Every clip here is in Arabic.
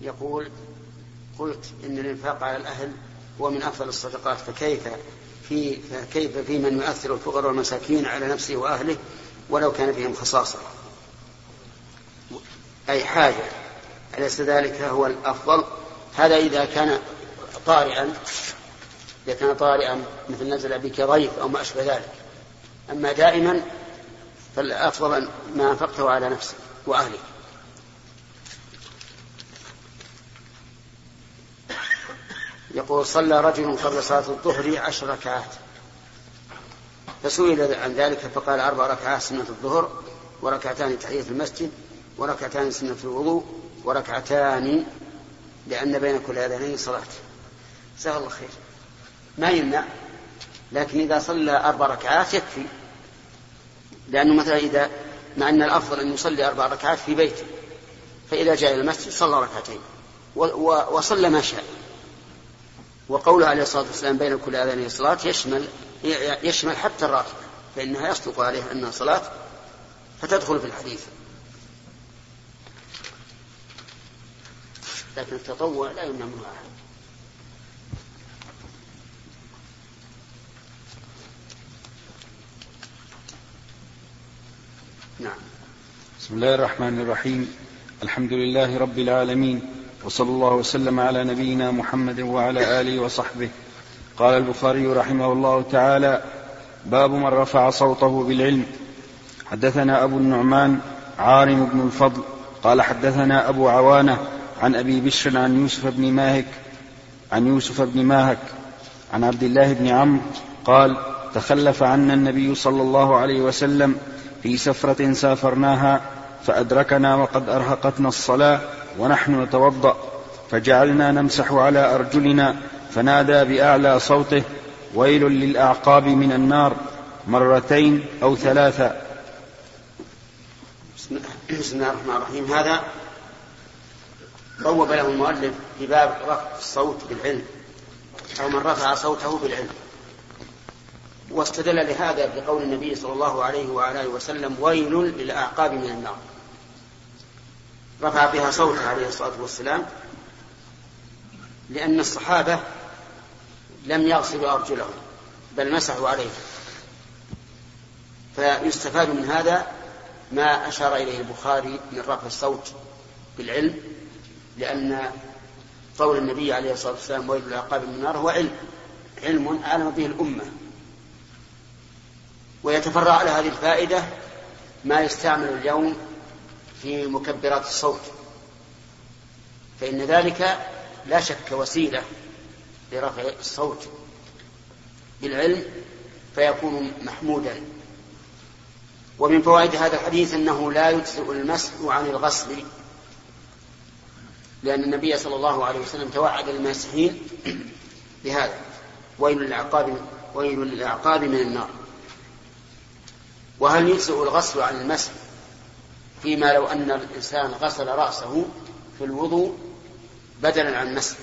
يقول: قلت إن الإنفاق على الأهل هو من أفضل الصدقات، فكيف في من يؤثر الفقراء والمساكين على نفسه وأهله ولو كان بهم خصاصة أي حاجة، أليس ذلك هو الأفضل؟ هذا إذا كان طارئا مثل نزل بك ضيف أو ما أشبه ذلك. أما دائما فالأفضل ما أنفقته على نفسك وأهلك. يقول: صلى رجل قبل صلاة الظهر 10 ركعات، فسئل عن ذلك فقال: 4 ركعات سنة الظهر، وركعتان تحية المسجد، وركعتان سنة الوضوء، وركعتان لأن بين كل هذين صلاة. سهل الله خير، ما يمنع، لكن إذا صلى 4 ركعات يكفي، لأنه مثلا إذا مع أن الأفضل أن يصلي 4 ركعات في بيته، فإذا جاء إلى المسجد صلى 2 ركعتين وصلى ما شاء. وقوله عليه الصلاة والسلام: بين كل أذانين صلاة، يشمل حتى الراتبة، فإنها يصدق عليها أنها صلاة فتدخل في الحديث. لكن التطوع لا يمنع منها أحد. نعم. بسم الله الرحمن الرحيم. الحمد لله رب العالمين، وصلى الله وسلم على نبينا محمد وعلى آله وصحبه. قال البخاري رحمه الله تعالى: باب من رفع صوته بالعلم. حدثنا أبو النعمان عارم بن الفضل قال حدثنا أبو عوانة عن أبي بشر عن يوسف بن ماهك عن عبد الله بن عمرو قال: تخلف عنا النبي صلى الله عليه وسلم في سفرة سافرناها فأدركنا وقد أرهقتنا الصلاة ونحن نتوضأ، فجعلنا نمسح على أرجلنا، فنادى بأعلى صوته: ويل للأعقاب من النار، 2 أو 3. بسم الله الرحمن الرحيم. هذا بوب له المؤلف في باب رفع الصوت بالعلم، أو من رفع صوته بالعلم، واستدل لهذا بقول النبي صلى الله عليه وآله وسلم: ويل للأعقاب من النار، رفع بها صوته عليه الصلاة والسلام، لأن الصحابة لم يغسلوا أرجلهم بل مسحوا عليهم. فيستفاد من هذا ما أشار إليه البخاري من رفع الصوت بالعلم، لأن قول النبي عليه الصلاة والسلام: ويل للأعقاب من النار، هو علم أعلم به الأمة. ويتفرع على هذه الفائدة ما يستعمل اليوم في مكبرات الصوت، فإن ذلك لا شك وسيلة لرفع الصوت بالعلم، فيكون محمودا. ومن فوائد هذا الحديث أنه لا يجزئ المسح عن الغسل، لأن النبي صلى الله عليه وسلم توعد الماسحين بهذا: ويل للأعقاب من النار. وهل يجزئ الغسل عن المسح فيما لو أن الإنسان غسل رأسه في الوضوء بدلا عن مسح؟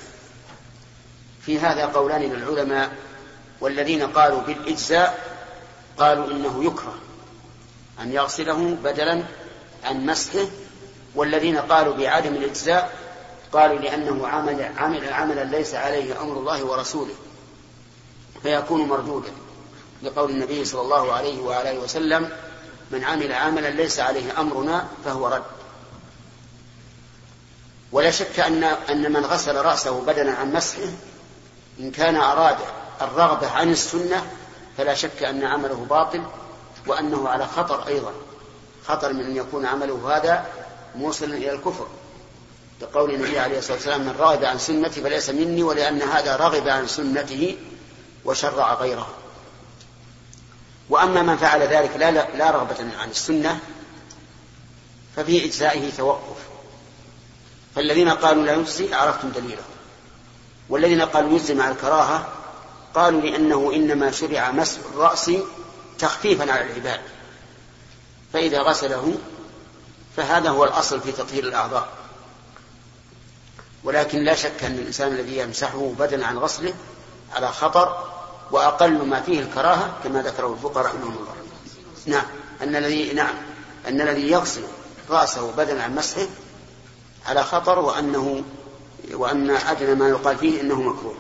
في هذا قولان للعلماء، والذين قالوا بالإجزاء قالوا إنه يكره أن يغسله بدلا عن مسحه، والذين قالوا بعدم الإجزاء قالوا لأنه عمل عملا ليس عليه أمر الله ورسوله، فيكون مردودا، لقول النبي صلى الله عليه وآله وسلم: من عمل عملا ليس عليه أمرنا فهو رد. ولا شك أن من غسل رأسه بدلا عن مسحه إن كان أراد الرغبة عن السنة فلا شك أن عمله باطل، وأنه على خطر، أيضا خطر من أن يكون عمله هذا موصلا إلى الكفر، لقول النبي عليه الصلاة والسلام: من رغب عن سنتي فليس مني، ولأن هذا رغب عن سنته وشرع غيرها. وأما من فعل ذلك لا رغبة عن السنة ففي إجزائه توقف. فالذين قالوا لا يجزي عرفتم دليله، والذين قالوا يجزي مع الكراهة قالوا لأنه إنما شرع مسح الرأس تخفيفا على العباد، فإذا غسله فهذا هو الأصل في تطهير الأعضاء. ولكن لا شك أن الإنسان الذي يمسحه بدلا عن غسله على خطر، وأقل ما فيه الكراهة كما ذكره الفقهاء رحمهم الله. نعم، أن الذي يغسل رأسه بدلا عن مسحه على خطر، وأنه وأن أدنى ما يقال فيه إنه مكروه.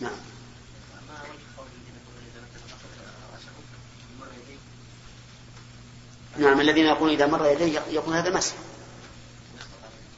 نعم. نعم الذين يقول إذا مر يديه يقول هذا مسح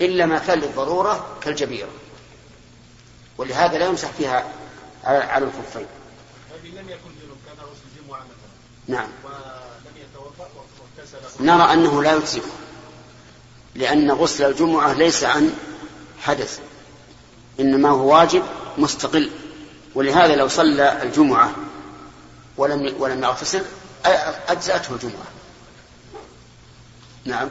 إلا ما كان للضرورة كالجبيرة، ولهذا لا يمسح فيها على الخفين. لم يكن جنوب كان غسل جمعة مثلا. نعم. نرى أنه لا يجزئ لأن غسل الجمعة ليس عن حدث إنما هو واجب مستقل، ولهذا لو صلى الجمعة ولم يغتسل أجزأته الجمعة. نعم.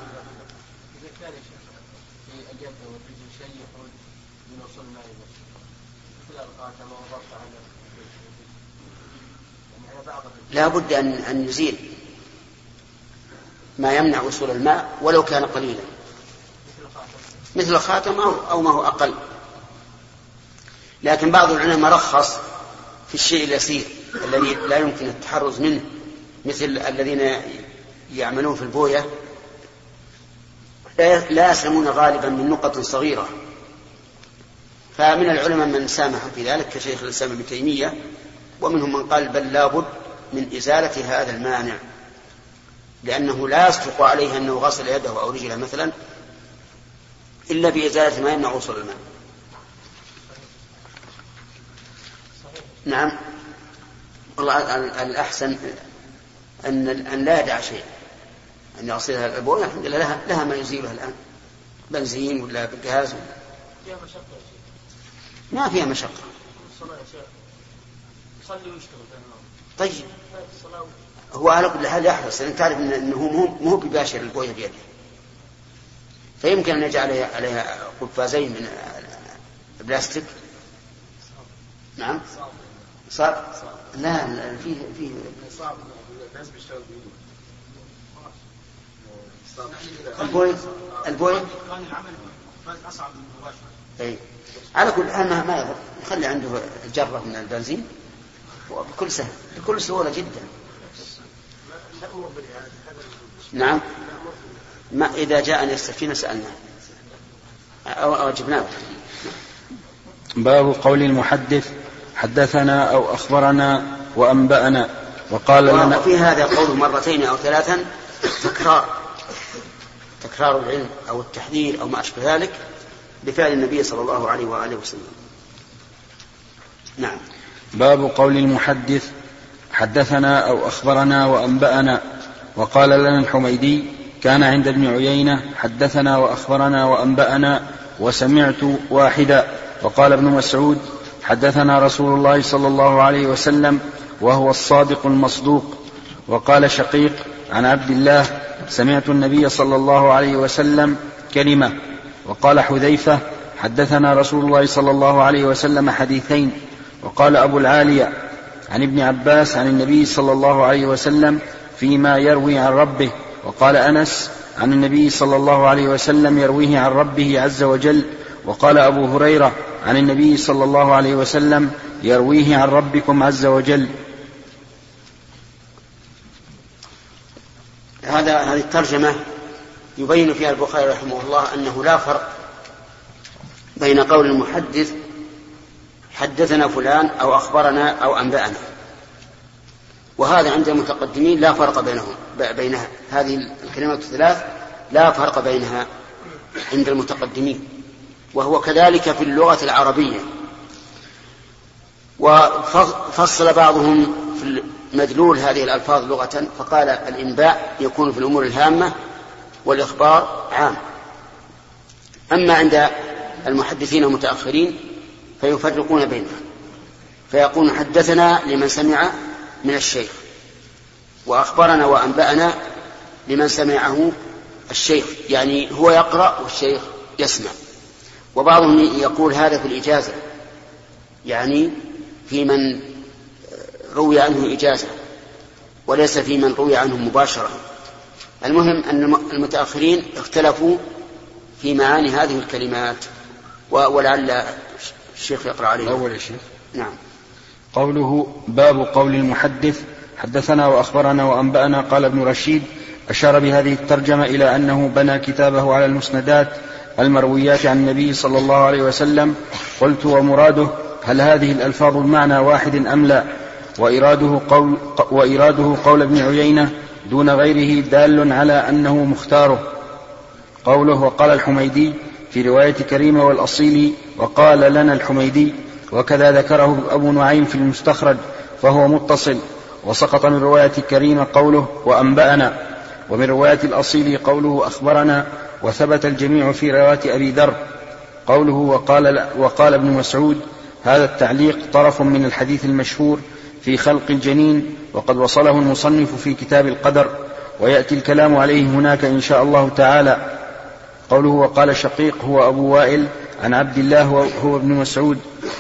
لا بد أن نزيل ما يمنع وصول الماء ولو كان قليلا مثل الخاتم أو ما هو أقل، لكن بعض العلماء رخص في الشيء اليسير الذي لا يمكن التحرز منه مثل الذين يعملون في البوية لا يسلمون غالبا من نقط صغيرة، فمن العلماء من سامح في ذلك كشيخ الإسلام بن تيمية، ومنهم من قال بل لا بد من إزالة هذا المانع لأنه لا يصدق عليه أنه غسل يده أو رجله مثلا إلا بإزالة ما يمنع وصول الماء. نعم. والله الأحسن أن لا يدع شيء أن يغسلها الأبوة، الحمد لله لها ما يزيلها الآن بنزين ولا بجهاز فيها مشقة. ما فيها مشقة. طيب هو على كل حال يحرص لأن تعرف أنه مو بباشر البوية بيده، فيمكن أن يجعل عليها قفازين من البلاستيك. نعم صار لا فيه صعب الناس بيشتغلوا بيدهم البوية أصعب من المباشرة. على كل حال ما يضر يخلي عنده جرة من البنزين وبكل سهل بكل سهولة جدا. نعم ما إذا جاء أن يستفينا سألنا أو أجبناه. باب قول المحدث حدثنا أو أخبرنا وأنبأنا وقال لنا. في هذا قول مرتين أو ثلاثا تكرار العلم أو التحذير أو ما أشبه ذلك بفعل النبي صلى الله عليه وآله وسلم. نعم. باب قول المحدث حدثنا أو أخبرنا وأنبأنا وقال لنا الحميدي كان عند ابن عيينة حدثنا وأخبرنا وأنبأنا وسمعت واحدا. وقال ابن مسعود حدثنا رسول الله صلى الله عليه وسلم وهو الصادق المصدوق. وقال شقيق عن عبد الله سمعت النبي صلى الله عليه وسلم كلمة. وقال حذيفة حدثنا رسول الله صلى الله عليه وسلم حديثين. وقال أبو العالية عن ابن عباس عن النبي صلى الله عليه وسلم فيما يروي عن ربه. وقال أنس عن النبي صلى الله عليه وسلم يرويه عن ربه عز وجل. وقال أبو هريرة عن النبي صلى الله عليه وسلم يرويه عن ربكم عز وجل. هذه الترجمة يبين فيها البخاري رحمه الله أنه لا فرق بين قول المحدث حدثنا فلان أو أخبرنا أو أنبأنا، وهذا عند المتقدمين لا فرق بينها. هذه الكلمات الثلاث لا فرق بينها عند المتقدمين، وهو كذلك في اللغة العربية. وفصل بعضهم في مدلول هذه الألفاظ لغة فقال الإنباء يكون في الأمور الهامة والإخبار عام. أما عند المحدثين المتأخرين فيفرقون بينهم فيقول حدثنا لمن سمع من الشيخ، وأخبرنا وأنبأنا لمن سمعه الشيخ، يعني هو يقرأ والشيخ يسمع. وبعضهم يقول هذا في الإجازة، يعني في من روي عنه إجازة وليس في من روي عنه مباشرة. المهم أن المتأخرين اختلفوا في معاني هذه الكلمات، ولعل الشيخ يقرأ عليه أول الشيخ. نعم. قوله باب قول المحدث حدثنا وأخبرنا وأنبأنا قال ابن رشيد أشار بهذه الترجمة إلى أنه بنى كتابه على المسندات المرويات عن النبي صلى الله عليه وسلم. قلت ومراده هل هذه الألفاظ المعنى واحد أم لا؟ وإراده قول ابن عيينة دون غيره دال على أنه مختاره. قوله وقال الحميدي في رواية كريمة والأصيلي وقال لنا الحميدي، وكذا ذكره أبو نعيم في المستخرج فهو متصل. وسقط من رواية كريمة قوله وأنبأنا، ومن رواية الأصيلي قوله أخبرنا، وثبت الجميع في رواية أبي ذر. قوله وقال ابن مسعود هذا التعليق طرف من الحديث المشهور في خلق الجنين، وقد وصله المصنف في كتاب القدر، ويأتي الكلام عليه هناك إن شاء الله تعالى. قوله وقال شقيق هو أبو وائل عن عبد الله هو ابن مسعود،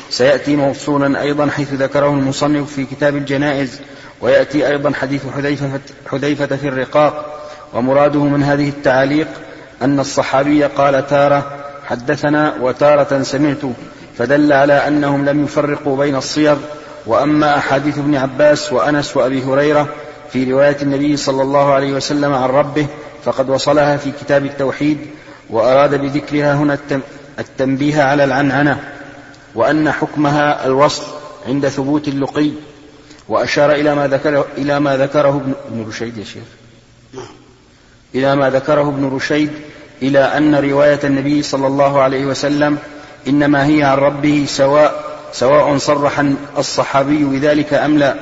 سيأتي موصولا أيضا حيث ذكره المصنف في كتاب الجنائز، ويأتي أيضا حديث حذيفة في الرقاق. ومراده من هذه التعاليق أن الصحابي قال تارة حدثنا وتارة سمعت، فدل على أنهم لم يفرقوا بين الصيغ. وأما أحاديث ابن عباس وأنس وأبي هريرة في رواية النبي صلى الله عليه وسلم عن ربه فقد وصلها في كتاب التوحيد، وأراد بذكرها هنا التنبيه على العنعنة وأن حكمها الوصل عند ثبوت اللقي، وأشار إلى ما ذكره ابن رشيد إلى أن رواية النبي صلى الله عليه وسلم إنما هي عن ربه سواء صرح الصحابي بذلك أم لا،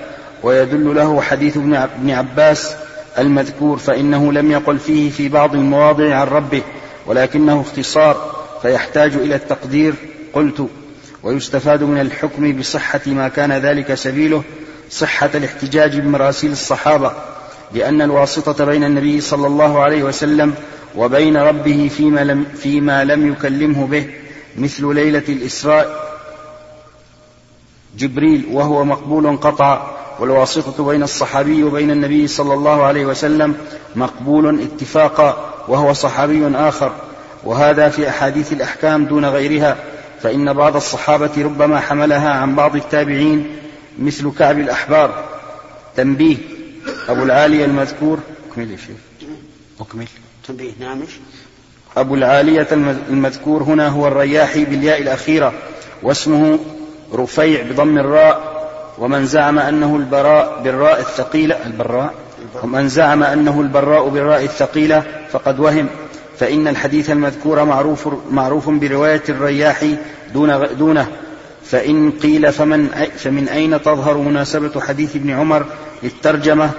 ويدل له حديث ابن عباس المذكور فإنه لم يقل فيه في بعض المواضع عن ربه ولكنه اختصار فيحتاج إلى التقدير. قلت ويستفاد من الحكم بصحة ما كان ذلك سبيله صحة الاحتجاج بمراسيل الصحابة، لأن الواسطة بين النبي صلى الله عليه وسلم وبين ربه فيما لم يكلمه به، مثل ليلة الإسراء جبريل وهو مقبول قطعا، والواسطة بين الصحابي وبين النبي صلى الله عليه وسلم مقبول اتفاقا وهو صحابي آخر. وهذا في أحاديث الأحكام دون غيرها، فإن بعض الصحابة ربما حملها عن بعض التابعين مثل كعب الأحبار. تنبيه أبو العالية المذكور أبو العالية المذكور هنا هو الرياحي بالياء الأخيرة، واسمه رفيع بضم الراء، ومن زعم أنه البراء بالراء الثقيلة فقد وهم، فإن الحديث المذكور معروف برواية الرياحي دونه. فإن قيل فمن أين تظهر مناسبة حديث ابن عمر للترجمة؟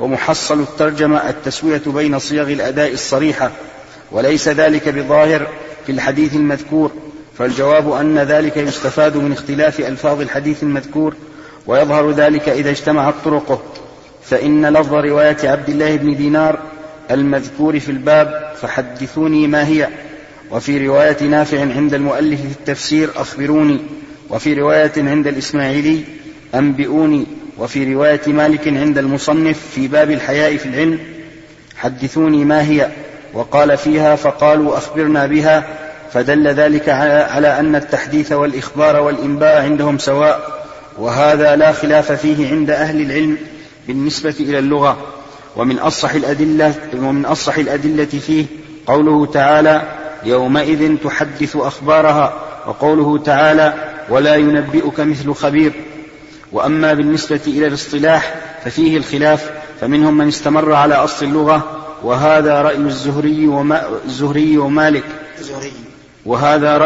ومحصل الترجمة التسوية بين صيغ الأداء الصريحة، وليس ذلك بظاهر في الحديث المذكور، فالجواب أن ذلك يستفاد من اختلاف ألفاظ الحديث المذكور، ويظهر ذلك إذا اجتمعت طرقه. فإن لفظ رواية عبد الله بن دينار المذكور في الباب فحدثوني ما هي، وفي رواية نافع عند المؤلف في التفسير أخبروني، وفي رواية عند الإسماعيلي أنبئوني، وفي رواية مالك عند المصنف في باب الحياء في العلم حدثوني ما هي، وقال فيها فقالوا أخبرنا بها، فدل ذلك على أن التحديث والإخبار والإنباء عندهم سواء، وهذا لا خلاف فيه عند أهل العلم بالنسبة إلى اللغة. ومن أصح الأدلة فيه قوله تعالى يومئذ تحدث أخبارها، وقوله تعالى ولا ينبئك مثل خبير. وأما بالنسبة إلى الاصطلاح ففيه الخلاف، فمنهم من استمر على أصل اللغة وهذا رأي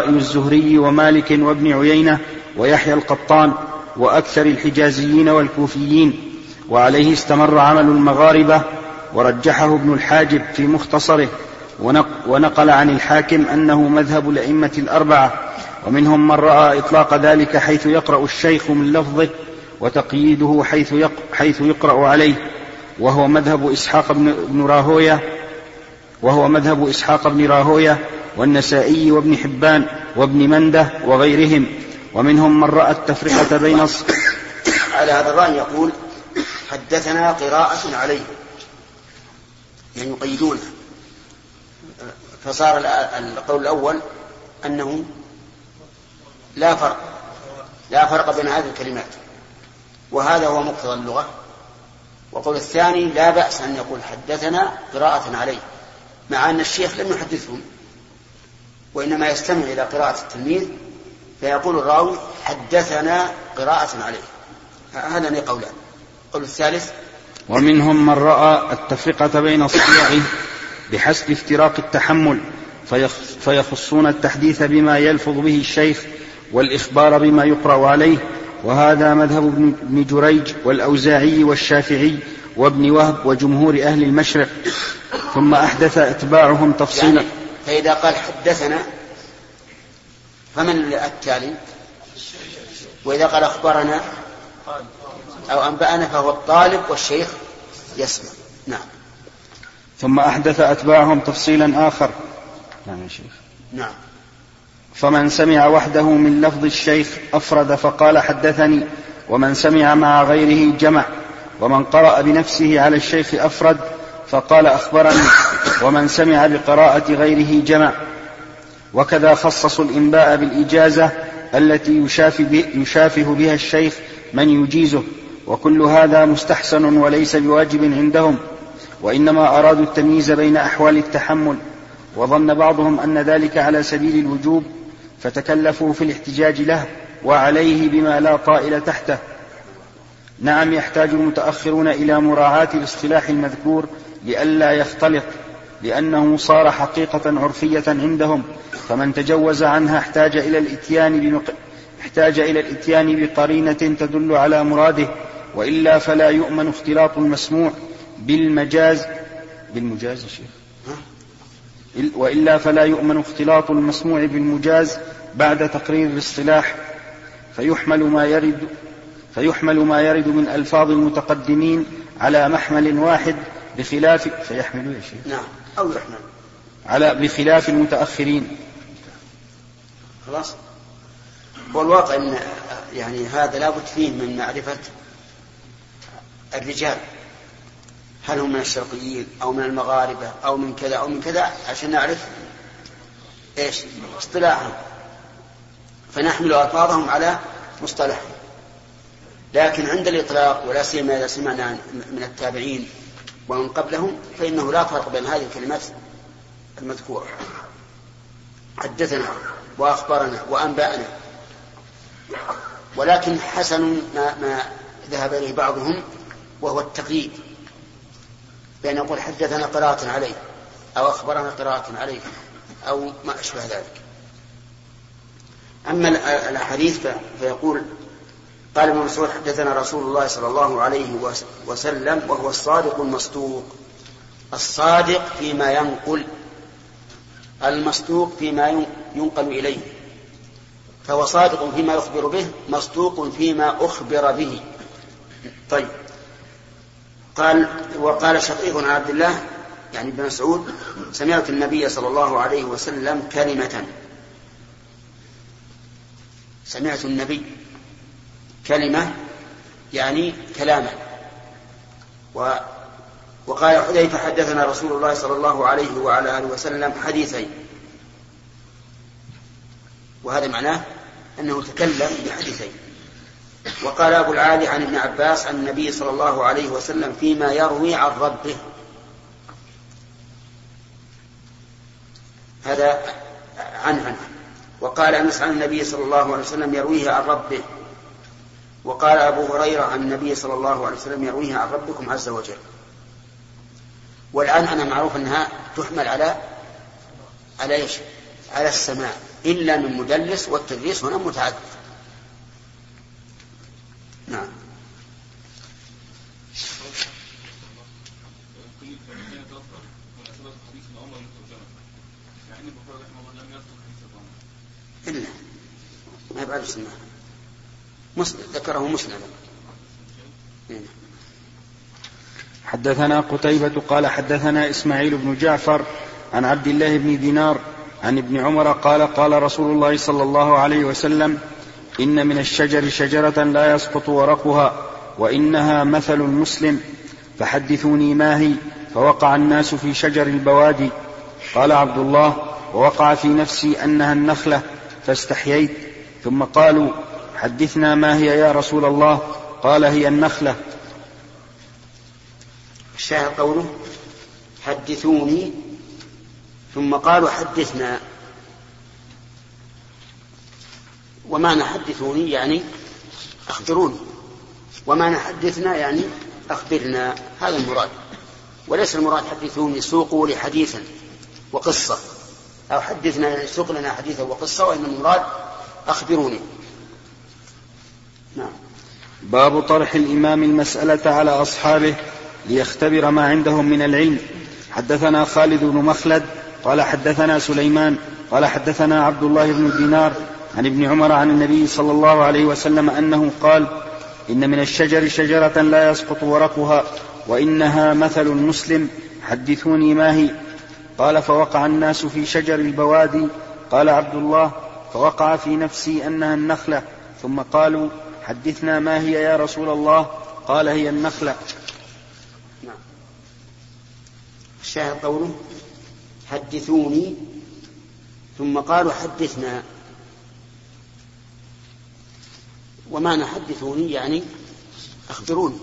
الزهري ومالك وابن عيينة ويحيى القطان وأكثر الحجازيين والكوفيين، وعليه استمر عمل المغاربة، ورجحه ابن الحاجب في مختصره، ونقل عن الحاكم أنه مذهب الأئمة الأربعة. ومنهم من رأى إطلاق ذلك حيث يقرأ الشيخ من لفظه، وتقييده حيث يقرأ عليه، وهو مذهب إسحاق بن راهوية وهو مذهب إسحاق بن راهوية والنسائي وابن حبان وابن منده وغيرهم، ومنهم من رأى التفرقة بين على هذا الرأي يقول حدثنا قراءة عليه، يعني يقيدونه، فصار القول الأول أنه لا فرق بين هذه الكلمات، وهذا هو مقتضى اللغة. وقول الثاني لا بأس أن يقول حدثنا قراءة عليه، مع أن الشيخ لم يحدثهم، وإنما يستمع إلى قراءة التلميذ فيقول الراوي حدثنا قراءة عليه. هذا لي قولان. قول الثالث ومنهم من رأى التفرقة بين الصيغ بحسب افتراق التحمل، فيخصون التحديث بما يلفظ به الشيخ والإخبار بما يقرأ عليه، وهذا مذهب ابن جريج والأوزاعي والشافعي وابن وهب وجمهور أهل المشرق. ثم أحدث أتباعهم تفصيلا، يعني فإذا قال حدثنا فمن التالي، وإذا قال أخبرنا أو أنبأنا فهو الطالب والشيخ يسمع. نعم. ثم أحدث أتباعهم تفصيلا آخر. نعم يا شيخ. نعم. فمن سمع وحده من لفظ الشيخ أفرد فقال حدثني، ومن سمع مع غيره جمع، ومن قرأ بنفسه على الشيخ أفرد فقال أخبرني، ومن سمع بقراءة غيره جمع. وكذا خصصوا الإنباء بالإجازة التي يشافه بها الشيخ من يجيزه، وكل هذا مستحسن وليس بواجب عندهم، وإنما أرادوا التمييز بين أحوال التحمل، وظن بعضهم أن ذلك على سبيل الوجوب فتكلفوا في الاحتجاج له وعليه بما لا طائل تحته. نعم، يحتاج المتأخرون إلى مراعاة الاصطلاح المذكور لئلا يختلط، لأنه صار حقيقة عرفية عندهم، فمن تجوز عنها احتاج إلى الإتيان بقرينة تدل على مراده، وإلا فلا يؤمن اختلاط المسموع بالمجاز يا شيخ، وإلا فلا يؤمن اختلاط المسموع بالمجاز بعد تقرير الاصطلاح، فيحمل ما يرد من ألفاظ المتقدمين على محمل واحد بخلاف فيحملوا يا شيخ. نعم، أو يحمل على بخلاف المتأخرين. خلاص، والواقع إن يعني هذا لابد فيه من معرفة الرجال، هل هم من الشرقيين أو من المغاربة أو من كذا أو من كذا، عشان نعرف إيش اصطلاحهم، فنحمل ألفاظهم على مصطلحهم. لكن عند الإطلاق، ولا سيما إذا سمعنا من التابعين ومن قبلهم، فإنه لا فرق بين هذه الكلمات المذكورة، حدثنا وأخبرنا وأنبأنا. ولكن حسن ما ذهب إليه بعضهم، وهو التقييد، بأن يقول حدثنا قراءة عليه أو أخبرنا قراءة عليه أو ما أشبه ذلك. أما الحديث فيقول قال ابن مسعود حدثنا رسول الله صلى الله عليه وسلم، وهو الصادق المصدوق، الصادق فيما ينقل، المصدوق فيما ينقل إليه، فهو صادق فيما يخبر به، مصدوق فيما أخبر به. طيب، قال وقال شقيق عن عبد الله يعني ابن مسعود سمعت النبي صلى الله عليه وسلم كلمة يعني كلاما. وقال حذيفة حدثنا رسول الله صلى الله عليه وعلى آله وسلم حديثين، وهذا معناه أنه تكلم بحديثين. وقال أبو العالية عن ابن عباس عن النبي صلى الله عليه وسلم فيما يروي عن ربه، هذا عنه. وقال أنس عن النبي صلى الله عليه وسلم يرويه عن ربه. وقال أبو هريرة عن النبي صلى الله عليه وسلم يرويه عن ربكم عز وجل. والآن أنا معروف أنها تحمل على السماع، إلا من مدلس، والتدليس هنا متعدد. نعم. إلا ما يبقى بسماع ذكره مسلم. حدثنا قتيبة قال حدثنا إسماعيل بن جعفر عن عبد الله بن دينار عن ابن عمر قال قال رسول الله صلى الله عليه وسلم إن من الشجر شجرة لا يسقط ورقها وإنها مثل مسلم فحدثوني ما هي فوقع الناس في شجر البوادي. قال عبد الله ووقع في نفسي أنها النخلة فاستحييت ثم قالوا حدثنا ما هي يا رسول الله قال هي النخلة. الشاهد قوله حدثوني ثم قالوا حدثنا. ومعنى حدثوني يعني أخبروني ومعنى حدثنا يعني أخبرنا هذا المراد. وليس المراد حدثوني سوقوا لي حديثا وقصة أو حدثنا سوق لنا حديثا وقصة وإن المراد أخبروني. نعم. باب طرح الإمام المسألة على أصحابه ليختبر ما عندهم من العلم. حدثنا خالد بن مخلد قال حدثنا سليمان قال حدثنا عبد الله بن دينار عن ابن عمر عن النبي صلى الله عليه وسلم أنه قال إن من الشجر شجرة لا يسقط ورقها وإنها مثل مسلم حدثوني ما هي. قال فوقع الناس في شجر البوادي. قال عبد الله فوقع في نفسي أنها النخلة ثم قالوا حدثنا ما هي يا رسول الله قال هي النخلة. الشاهد قوله حدثوني ثم قالوا حدثنا. ومعنى حدثوني يعني أخبروني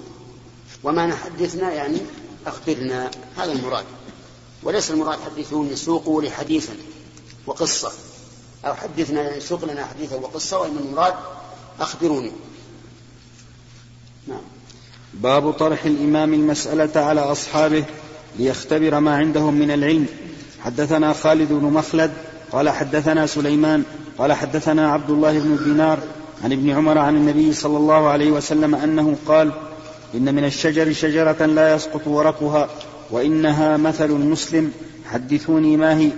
ومعنى حدثنا يعني أخبرنا هذا المراد. وليس المراد حدثوني سوقوا لي حديثا وقصة أو حدثنا سوق لنا حديثا وقصة وإن المراد أخبروني. نعم. باب طرح الإمام المسألة على أصحابه ليختبر ما عندهم من العلم. حدثنا خالد بن مخلد قال حدثنا سليمان قال حدثنا عبد الله بن دينار عن ابن عمر عن النبي صلى الله عليه وسلم أنه قال إن من الشجر شجرة لا يسقط ورقها وإنها مثل مسلم حدثوني ما هي.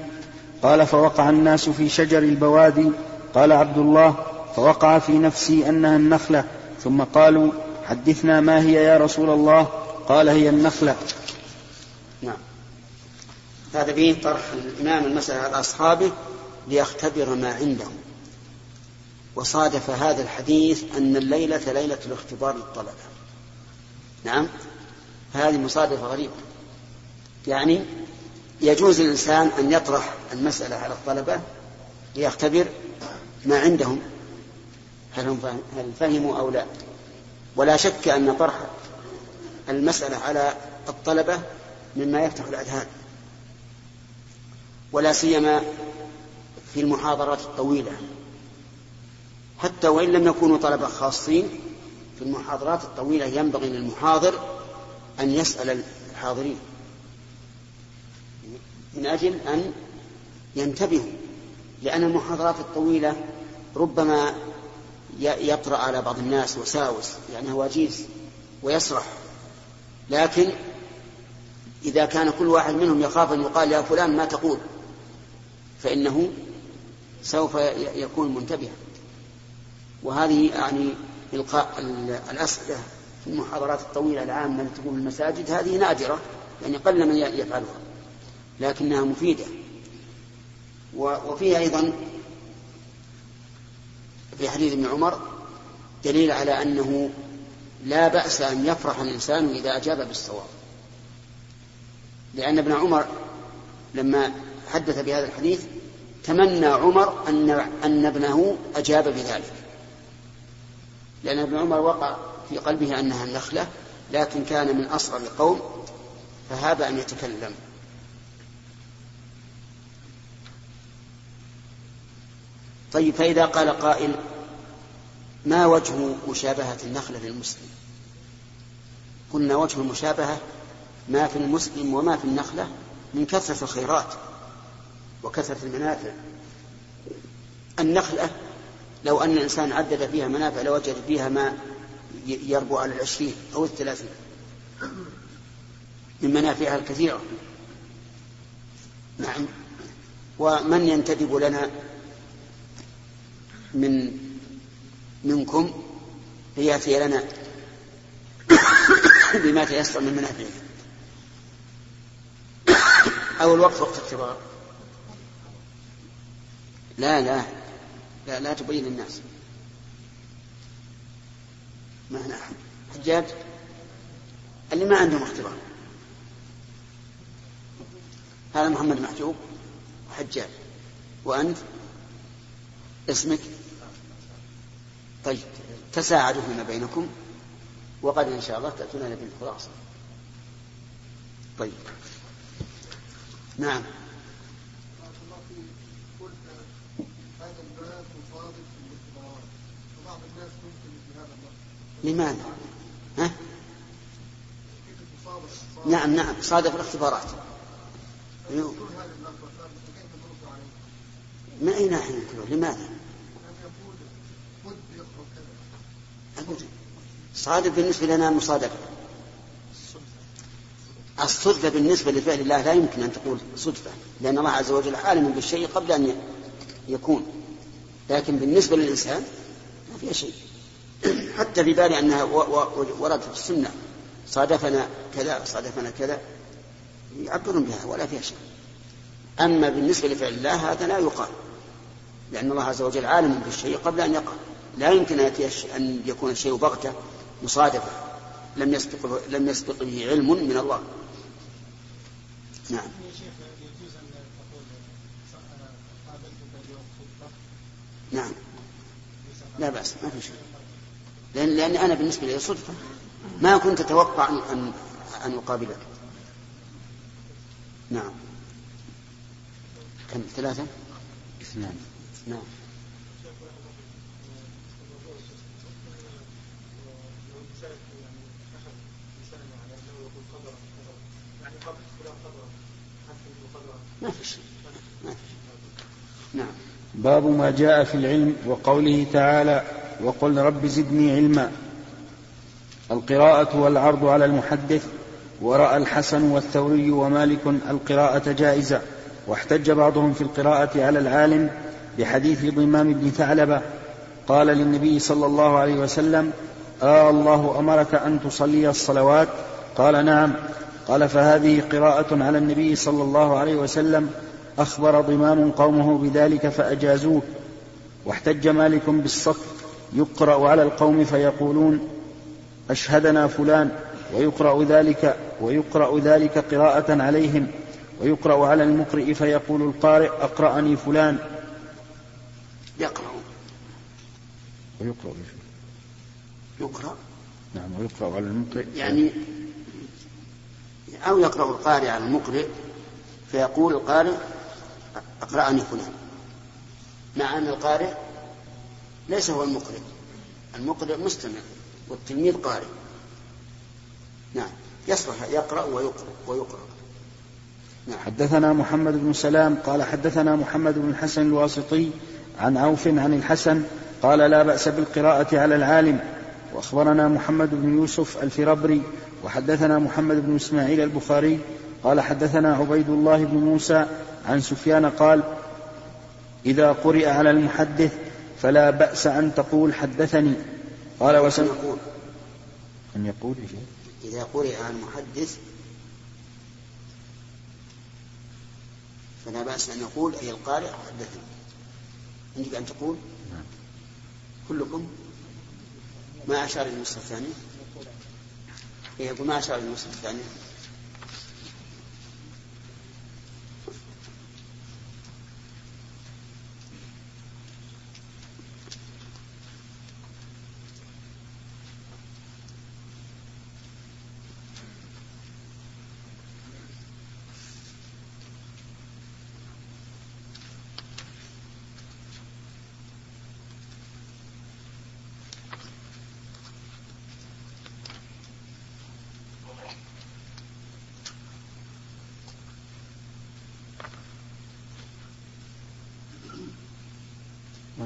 قال فوقع الناس في شجر البوادي. قال عبد الله فوقع في نفسي أنها النخلة ثم قالوا حدثنا ما هي يا رسول الله قال هي النخلة. نعم. هذا به طرح الإمام المسألة على أصحابه ليختبر ما عندهم. وصادف هذا الحديث أن الليلة ليلة الاختبار للطلبة. نعم. هذه مصادفة غريبة. يعني يجوز الإنسان أن يطرح المسألة على الطلبة ليختبر ما عندهم هل فهموا أو لا. ولا شك أن طرح المسألة على الطلبة مما يفتح الأذهان ولا سيما في المحاضرات الطويلة حتى وإن لم يكونوا طلبة خاصين. في المحاضرات الطويلة ينبغي للمحاضر أن يسأل الحاضرين من أجل أن ينتبهوا لأن المحاضرات الطويلة ربما يطرأ على بعض الناس وساوس يعني هواجيس ويسرح. لكن إذا كان كل واحد منهم يخاف أن يقال يا فلان ما تقول فإنه سوف يكون منتبه. وهذه يعني إلقاء الأسئلة في المحاضرات الطويلة العامة التي تكون في المساجد هذه نادرة يعني قل من يفعلها لكنها مفيدة. وفيها أيضا في حديث ابن عمر دليل على أنه لا بأس أن يفرح الإنسان إذا أجاب بالصواب. لأن ابن عمر لما حدث بهذا الحديث تمنى عمر أن ابنه أجاب بذلك. لأن ابن عمر وقع في قلبه أنها النخلة لكن كان من أصغر القوم فهاب أن يتكلم. طيب فإذا قال قائل ما وجه مشابهة النخلة للمسلم؟ قلنا وجه المشابهة ما في المسلم وما في النخلة من كثرة الخيرات وكثرة المنافع. النخلة لو أن الإنسان عدد فيها منافع لوجد فيها ما يربو على 20 أو 30 من منافعها الكثيرة. نعم. ومن ينتدب لنا منكم ليأتي لنا بما تيسر من منافعه أو الوقف وقت الكبار. لا لا لا لا تبين الناس. ما هنا حجاج اللي ما عندهم اختبار. هذا محمد محجوب وحجاج. وأنت اسمك؟ طيب تساعدوا فيما بينكم وقد إن شاء الله تأتوننا بالخلاصة. طيب نعم. لماذا؟ ها؟ نعم نعم صادف الاختبارات. ما أين نحن نقوله؟ لماذا؟ صادف بالنسبة لنا مصادفة. الصدفة بالنسبة لفعل الله لا يمكن أن تقول صدفة، لأن الله عز وجل عالم بالشيء قبل أن يكون، لكن بالنسبة للإنسان ما فيها شيء. حتى في بالي أنها وردت في السنة صادفنا كذا صادفنا كذا، يعبرون بها ولا فيها شيء. أما بالنسبة لفعل الله هذا لا يقال، لأن الله عز وجل عالم بالشيء قبل أن يقع، لا يمكن أن يكون الشيء بغتة مصادفة لم يسبق به علم من الله. نعم. نعم لا بأس ما في شيء، لأن أنا بالنسبة لي صدفة، ما كنت أتوقع أن أقابلك. نعم كم؟ ثلاثة اثنان. نعم ما في شيء. نعم. باب ما جاء في العلم وقوله تعالى وقل رب زدني علما. القراءة والعرض على المحدث. ورأى الحسن والثوري ومالك القراءة جائزة، واحتج بعضهم في القراءة على العالم بحديث ضمام بن ثعلبة قال للنبي صلى الله عليه وسلم الله أمرك أن تصلي الصلوات؟ قال نعم. قال فهذه قراءة على النبي صلى الله عليه وسلم، أخبر ضمام قومه بذلك فأجازوه. واحتج مالك بالصف يقرأ على القوم فيقولون أشهدنا فلان، ويقرأ ذلك قراءة عليهم، ويقرأ على المقرئ فيقول القارئ أقرأني فلان يقرأ. نعم ويقرأ على المقرئ يعني أو يقرأ القارئ على المقرئ فيقول القارئ أقرأني فلان، مع أن القارئ ليس هو المقرئ، المقرئ مستمع والتلميذ قارئ. نعم يصلح يقرأ ويقرأ. نعم. حدثنا محمد بن سلام قال حدثنا محمد بن الحسن الواسطي عن عوف عن الحسن قال لا بأس بالقراءة على العالم. وأخبرنا محمد بن يوسف الفربري وحدثنا محمد بن إسماعيل البخاري قال حدثنا عبيد الله بن موسى عن سفيان قال إذا قرئ على المحدث فلا بأس أن تقول حدثني. قال وسنقول أن يقول إذا قرئ على المحدث فلا بأس أن يقول أي القارئ حدثني. عندك أن تقول كلكم ما أشار المصحف الثاني. يقول ما أشار المصحف الثاني.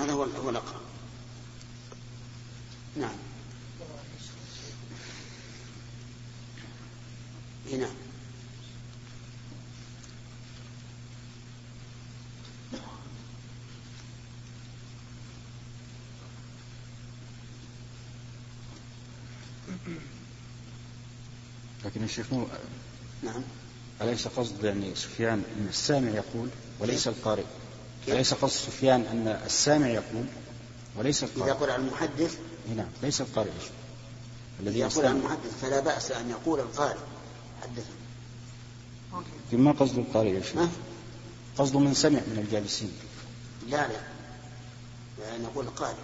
هذا هو الأقرب. نعم هنا لكن الشيخ مو... نعم. أليس قصد يعني سفيان أن السامع يقول وليس القارئ؟ أليس قصد سفيان أن السامع يقول وليس القارئ؟ إذا قرأ المحدث نعم ليس القارئ الذي يقول المحدث، فلا بأس أن يقول القارئ حدثنا. ما قصد القارئ يا شيخ؟ قصد من سمع من الجالسين. لا لا يعني نقول القارئ.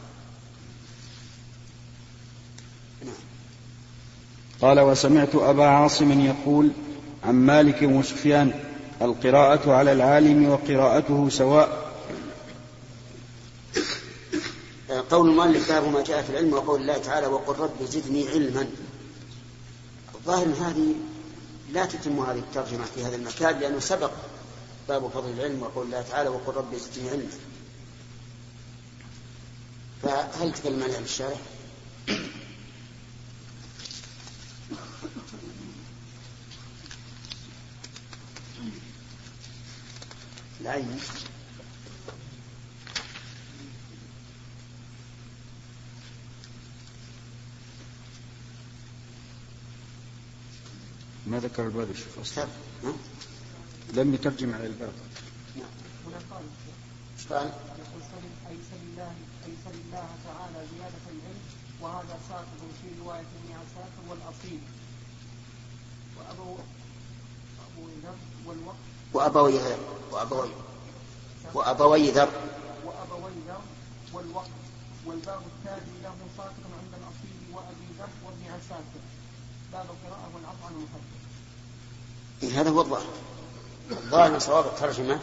نعم. قال وسمعت أبا عاصم يقول عن مالك وسفيان القراءة على العالم وقراءته سواء. قول مالك باب ما جاء في العلم، وقول الله تعالى وقل رب زدني علما. الظاهر هذه لا تتم هذه الترجمة في هذا المكان، لأنه سبق باب فضل العلم وقول الله تعالى وقل رب زدني علما. فهل تكلم عن الشارح؟ العين ما ذكر الباب الشيخ أصلا لم يترجم على الباب. قال أيس لله تعالى زيادة العلم، وهذا ساقط في رواية ابن عباس والأصيل وأبوي ذر والوقت، والباب التالي له ساقط عند الأصيل وأبي ذر وابن عباس. باب القراءة والعفو عن المحدث. هذا هو الظاهر. الظاهر صواب الترجمة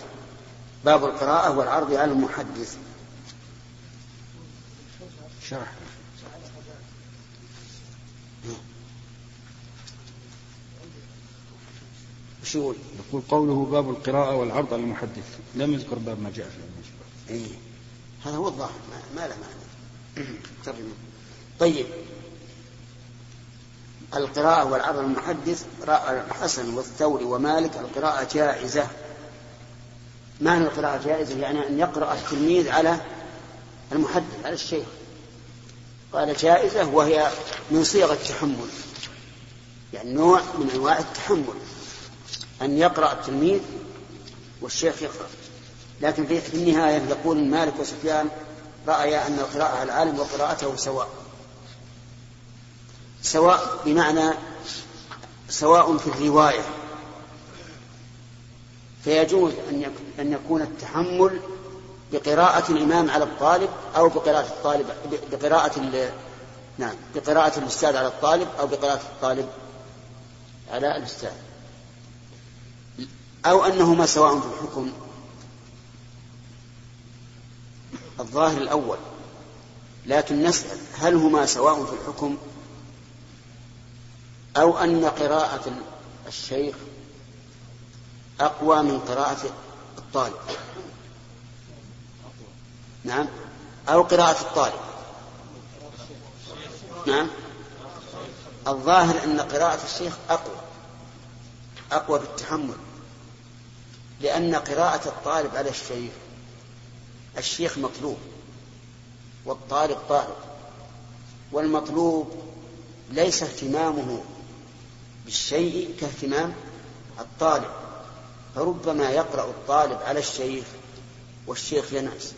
باب القراءة والعرض على المحدث. شرح شو يقول قوله باب القراءة والعرض على المحدث، لم يذكر باب ما جاء في المجلس. هذا هو الظاهر، ما له معنى ترجمة. طيب القراءة والعرض على المحدث، الحسن والثوري ومالك القراءة جائزة. معنى القراءة جائزة يعني أن يقرأ التلميذ على المحدث على الشيخ. قال جائزة وهي من صيغ التحمل، يعني نوع من أنواع التحمل أن يقرأ التلميذ والشيخ يقرأ. لكن في النهاية يقول مالك وسفيان رأيا أن القراءة العالم وقراءته سواء، سواء بمعنى سواء في الرواية، فيجوز أن يكون التحمل بقراءة الإمام على الطالب أو بقراءة الطالب بقراءة الأستاذ على الطالب أو بقراءة الطالب على الأستاذ، أو أنهما سواء في الحكم. الظاهر الأول، لكن نسأل هل هما سواء في الحكم أو أن قراءة الشيخ أقوى من قراءة الطالب؟ نعم. أو قراءة الطالب. نعم. الظاهر أن قراءة الشيخ أقوى بالتحمل، لأن قراءة الطالب على الشيخ مطلوب، والطالب طالب، والمطلوب ليس اهتمامه بالشيء كاهتمام الطالب، فربما يقرأ الطالب على الشيخ والشيخ ينعس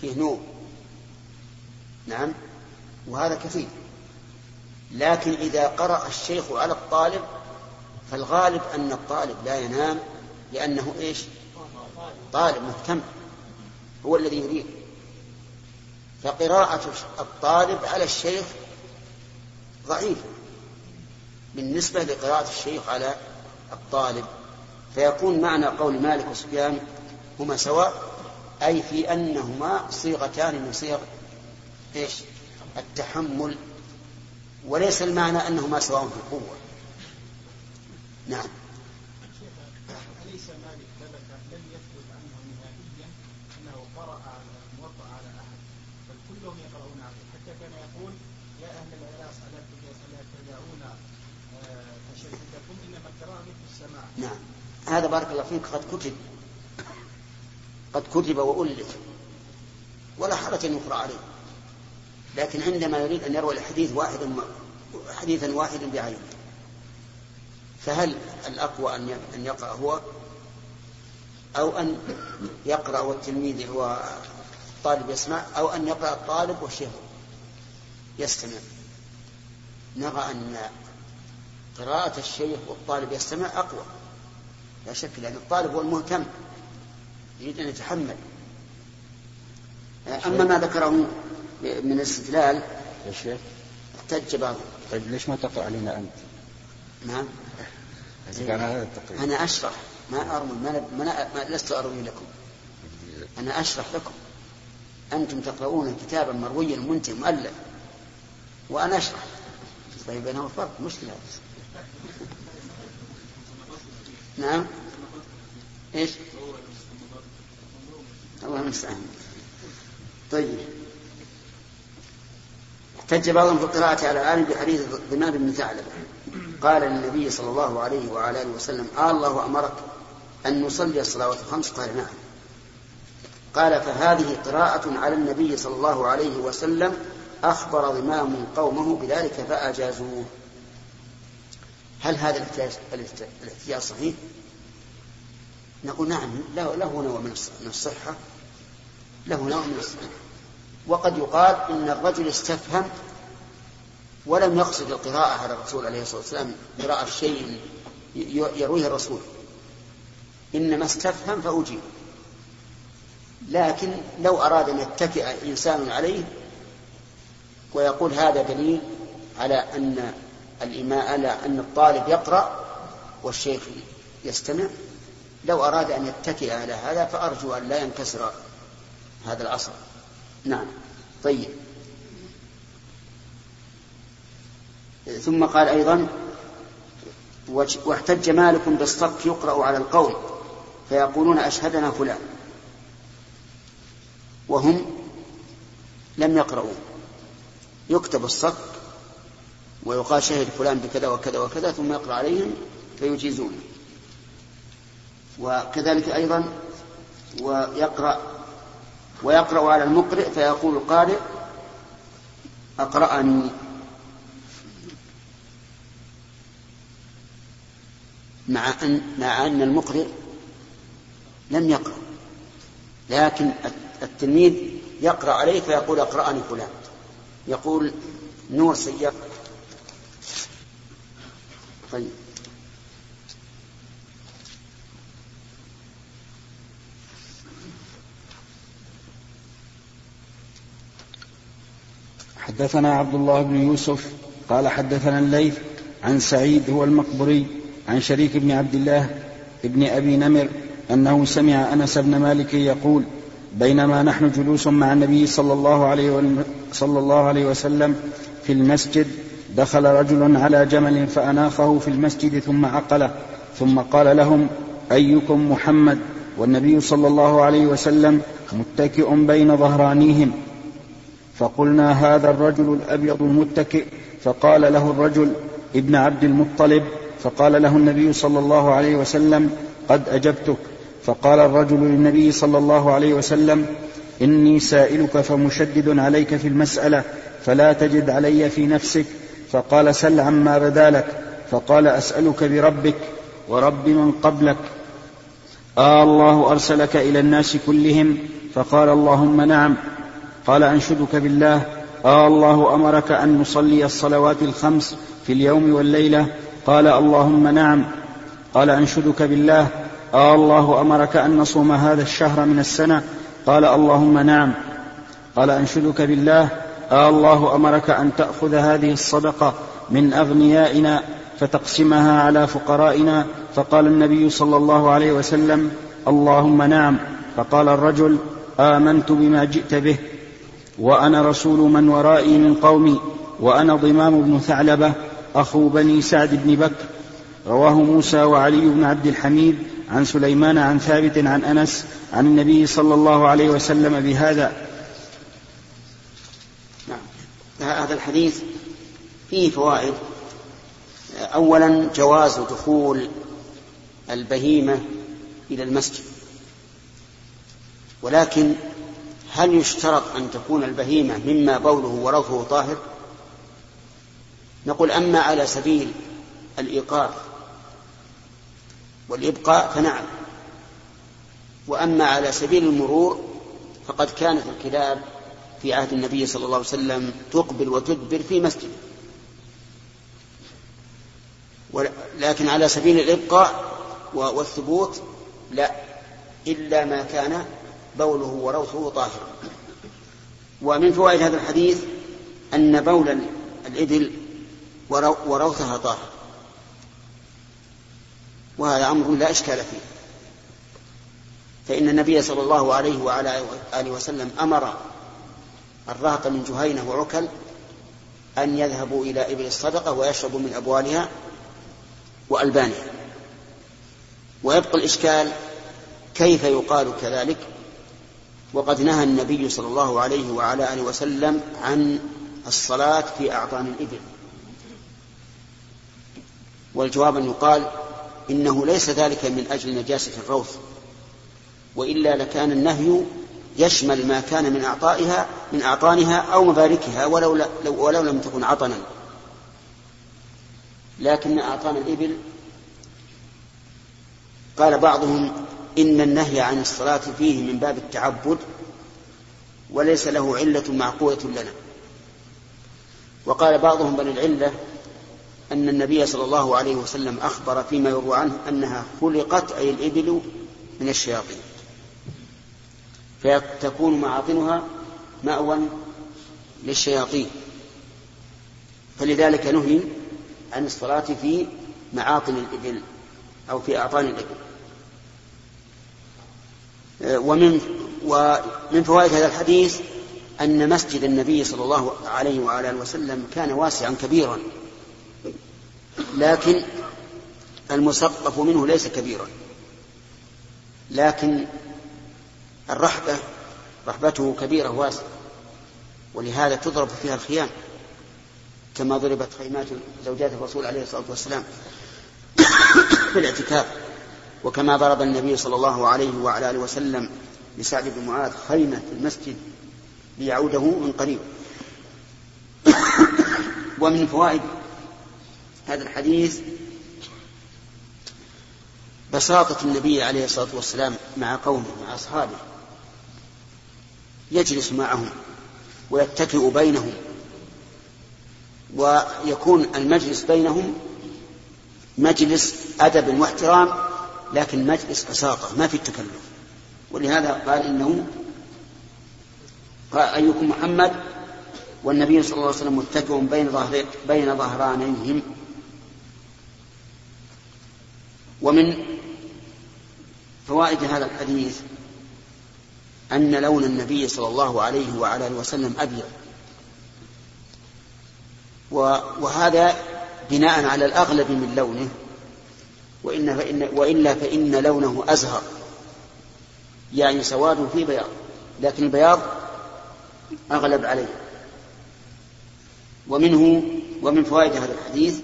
فيه نوم. نعم. وهذا كثير. لكن إذا قرأ الشيخ على الطالب فالغالب أن الطالب لا ينام، لأنه إيش؟ طالب مهتم، هو الذي يريد. فقراءة الطالب على الشيخ ضعيفة بالنسبة لقراءة الشيخ على الطالب، فيكون معنى قول مالك وسفيان هما سواء أي في أنهما صيغتان من صيغ إيش؟ التحمل، وليس المعنى أنهما سواء في القوة. نعم. أليس مالك ثبت لم يثبت عنه نهائيا أنه قرأ الموطأ على أحد، بل كلهم يقرؤون عليه، حتى كان يقول يا أهل العراس ألا تدعون تشددكم إنما القراءة مثل السماع. نعم. هذا بارك الله فيك قد كتب وألف ولا حرج أن يقرأ عليه، لكن عندما يريد أن يروي الحديث حديثا واحدا بعينه، فهل الأقوى أن يقرأ هو، أو أن يقرأ والتلميذ هو الطالب يسمع، أو أن يقرأ الطالب والشيخ يستمع؟ نرى أن قراءة الشيخ والطالب يستمع أقوى لا شك، لأن الطالب هو المهتم يريد أن يتحمل. أما ما ذكره من استدلال يا شيخ احتج بعضه. طيب ليش ما تقرأ علينا أنت؟ نعم أنا أشرح، ما أرمي، ما لست أروي لكم، أنا أشرح لكم، أنتم تقرؤون كتابا مرويا منتهى مؤلف وأنا أشرح. طيب بينهم فرق مشكلة. نعم إيش الله المستعان. طيب احتج بعضهم في القراءة على العالم بحديث ضمام بن ثعلبة قال للنبي صلى الله عليه وعلى آله وسلم الله أمرك أن نصلي الصلوات الخمس؟ قال نعم. قال فهذه قراءة على النبي صلى الله عليه وسلم أخبر ضمام قومه بذلك فأجازوه. هل هذا الاحتجاج صحيح؟ نقول نعم، له نوع من الصحة، له نوع من الصحة. وقد يقال إن الرجل استفهم ولم يقصد القراءة على الرسول عليه الصلاة والسلام قراءة شيء يرويه الرسول، إنما استفهم فأجيب. لكن لو أراد أن يتكئ إنسان عليه ويقول هذا دليل على أن الطالب يقرأ والشيخ يستمع، لو أراد أن يتكئ على هذا فأرجو أن لا ينكسر هذا العصر. نعم. طيب ثم قال أيضا واحتج مالك بالصف يقرأ على القوم فيقولون أشهدنا فلان وهم لم يقرؤوا، يكتب الصف ويقال شهد فلان بكذا وكذا وكذا ثم يقرأ عليهم فيجيزون. وكذلك أيضا ويقرأ على المقرئ فيقول القارئ أقرأني. مع أن المقرئ لم يقرأ، لكن التلميذ يقرأ عليه فيقول أقرأني فلان، يقول نور سياق. طيب حدثنا عبد الله بن يوسف قال حدثنا الليث عن سعيد هو المقبري عن شريك بن عبد الله بن أبي نمر أنه سمع أنس بن مالك يقول بينما نحن جلوس مع النبي صلى الله عليه وسلم في المسجد دخل رجل على جمل فأناخه في المسجد ثم عقله ثم قال لهم أيكم محمد؟ والنبي صلى الله عليه وسلم متكئ بين ظهرانيهم، فقلنا هذا الرجل الأبيض المتكئ، فقال له الرجل ابن عبد المطلب، فقال له النبي صلى الله عليه وسلم قد أجبتك. فقال الرجل للنبي صلى الله عليه وسلم إني سائلك فمشدد عليك في المسألة فلا تجد علي في نفسك، فقال سل عما بدا لك. فقال أسألك بربك ورب من قبلك، الله أرسلك إلى الناس كلهم؟ فقال اللهم نعم. قال أنشدك بالله، الله أمرك أن نصلي الصلوات الخمس في اليوم والليلة؟ قال اللهم نعم. قال أنشدك بالله، الله أمرك أن نصوم هذا الشهر من السنة؟ قال اللهم نعم. قال أنشدك بالله، الله أمرك أن تأخذ هذه الصدقة من أغنيائنا فتقسمها على فقرائنا؟ فقال النبي صلى الله عليه وسلم اللهم نعم. فقال الرجل آمنت بما جئت به وأنا رسول من ورائي من قومي وأنا ضمام بن ثعلبة أخو بني سعد بن بكر. رواه موسى وعلي بن عبد الحميد عن سليمان عن ثابت عن أنس عن النبي صلى الله عليه وسلم بهذا. هذا الحديث فيه فوائد. أولا جواز دخول البهيمة إلى المسجد، ولكن هل يشترط أن تكون البهيمة مما بوله وروثه طاهر؟ نقول أما على سبيل الإيقاف والإبقاء فنعم، وأما على سبيل المرور فقد كانت الكلاب في عهد النبي صلى الله عليه وسلم تقبل وتدبر في مسجد، لكن على سبيل الإبقاء والثبوت لا، إلا ما كان بوله وروثه طاهرا. ومن فوائد هذا الحديث أن بول الإبل وروثها طاهر، وهذا أمر لا إشكال فيه، فإن النبي صلى الله عليه وعلى آله وسلم أمر الرهط من جهينة وعكل أن يذهبوا إلى إبل الصدقة ويشربوا من أبوالها وألبانها. ويبقى الإشكال كيف يقال كذلك وقد نهى النبي صلى الله عليه وعلى آله وسلم عن الصلاة في أعطان الإبل؟ والجواب أن يقال إنه ليس ذلك من أجل نجاسة الروث، وإلا لكان النهي يشمل ما كان من أعطائها من أعطانها أو مباركها ولو لم تكن عطنا، لكن أعطان الإبل قال بعضهم إن النهي عن الصلاة فيه من باب التعبد وليس له علة معقولة لنا. وقال بعضهم بل العلة أن النبي صلى الله عليه وسلم أخبر فيما يروى عنه أنها خلقت أي الإبل من الشياطين، فتكون معاطنها مأوى للشياطين، فلذلك نهي عن الصلاة في معاطن الإبل أو في أعطان الإبل. ومن فوائد هذا الحديث أن مسجد النبي صلى الله عليه وعلى آله وسلم كان واسعا كبيرا، لكن المسقف منه ليس كبيرا، لكن الرحبة رحبته كبيرة واسعة، ولهذا تضرب فيها الخيام كما ضربت خيمات زوجات الرسول عليه الصلاة والسلام في الاعتكاف، وكما ضرب النبي صلى الله عليه وعلى آله وسلم لسعد بن معاذ خيمة في المسجد ليعوده من قريب. ومن فوائد هذا الحديث بساطة النبي عليه الصلاة والسلام مع قومه مع أصحابه، يجلس معهم ويتكئ بينهم، ويكون المجلس بينهم مجلس أدب واحترام، لكن مجلس بساطة ما في التكلف. ولهذا قال إنه قال أيكم محمد والنبي صلى الله عليه وسلم متكئون بين ظهرانيهم. ومن فوائد هذا الحديث أن لون النبي صلى الله عليه وعلى آله وسلم أبيض، وهذا بناء على الأغلب من لونه، وإلا فإن لونه أزهر يعني سواد في بياض، لكن البياض أغلب عليه. ومن فوائد هذا الحديث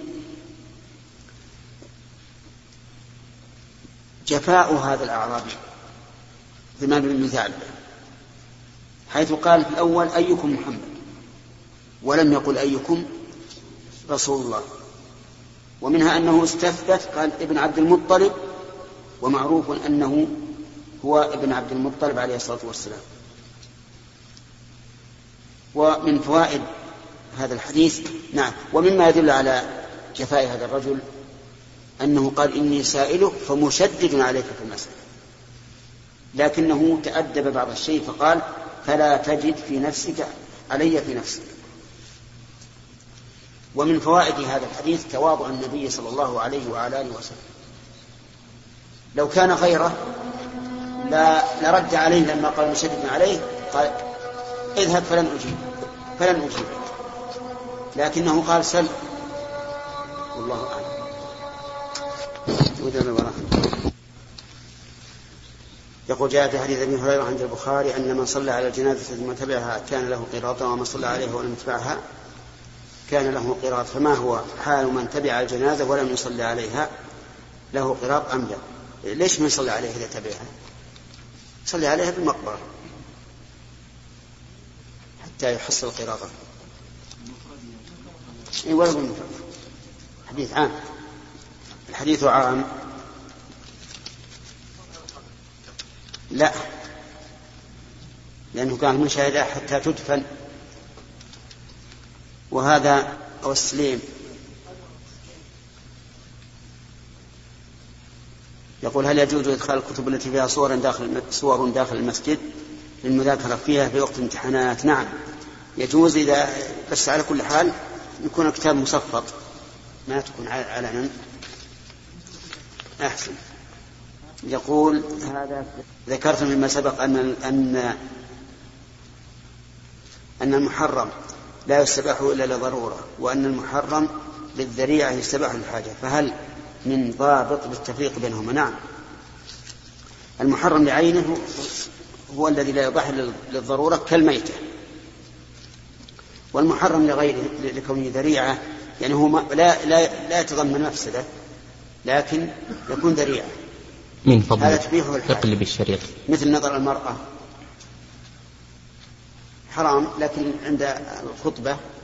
جفاء هذا الأعرابي ضمام بن ثعلبة، حيث قال في الأول أيكم محمد ولم يقل أيكم رسول الله. ومنها أنه استثبت قال ابن عبد المطلب، ومعروف أنه هو ابن عبد المطلب عليه الصلاة والسلام. ومن فوائد هذا الحديث نعم، ومما يدل على جفاء هذا الرجل أنه قال إني سائلك فمشدد عليك في المسألة، لكنه تأدب بعض الشيء فقال فلا تجد في نفسك علي في نفسك. ومن فوائد هذا الحديث تواضع النبي صلى الله عليه وعلى آله وسلم، لو كان غيره لرد عليه لما قال مشدد عليه قال اذهب فلن أجيب، لكنه قال سل والله أعلم. يقول جاء في حديث ابي هريره عند البخاري ان من صلى على الجنازه ثم تبعها كان له قراطه، ومن صلى عليها ولم يتبعها كان له قراط، فما هو حال من تبع الجنازه ولم يصلي عليها له قراط ام لا؟ ليش ما يصلي عليها اذا تبعها؟ صلي عليها بالمقبره، حتى يحصل قراءة. ولو المفرد حديث عام، الحديث عام. لا، لأنه كان مشاهدة حتى تدفن، وهذا أو السليم يقول: هل يجوز إدخال الكتب التي فيها صور داخل المسجد للمذاكرة فيها في وقت امتحانات؟ نعم يجوز، إذا بس على كل حال يكون كتاب مصفط، ما تكون علنا. أحسن. يقول: هذا ذكرت مما سبق أن المحرم لا يستباح إلا لضرورة، وأن المحرم للذريعة يستباح الحاجة، فهل من ضابط للتفريق بينهما؟ نعم، المحرم لعينه هو الذي لا يباح للضرورة كالميتة، والمحرم لغيره لكونه ذريعة، يعني هو لا يتضمن مفسدة لكن يكون ذريعة من فضلك. اقلب الشريط، مثل نظر المرأة حرام، لكن عند الخطبة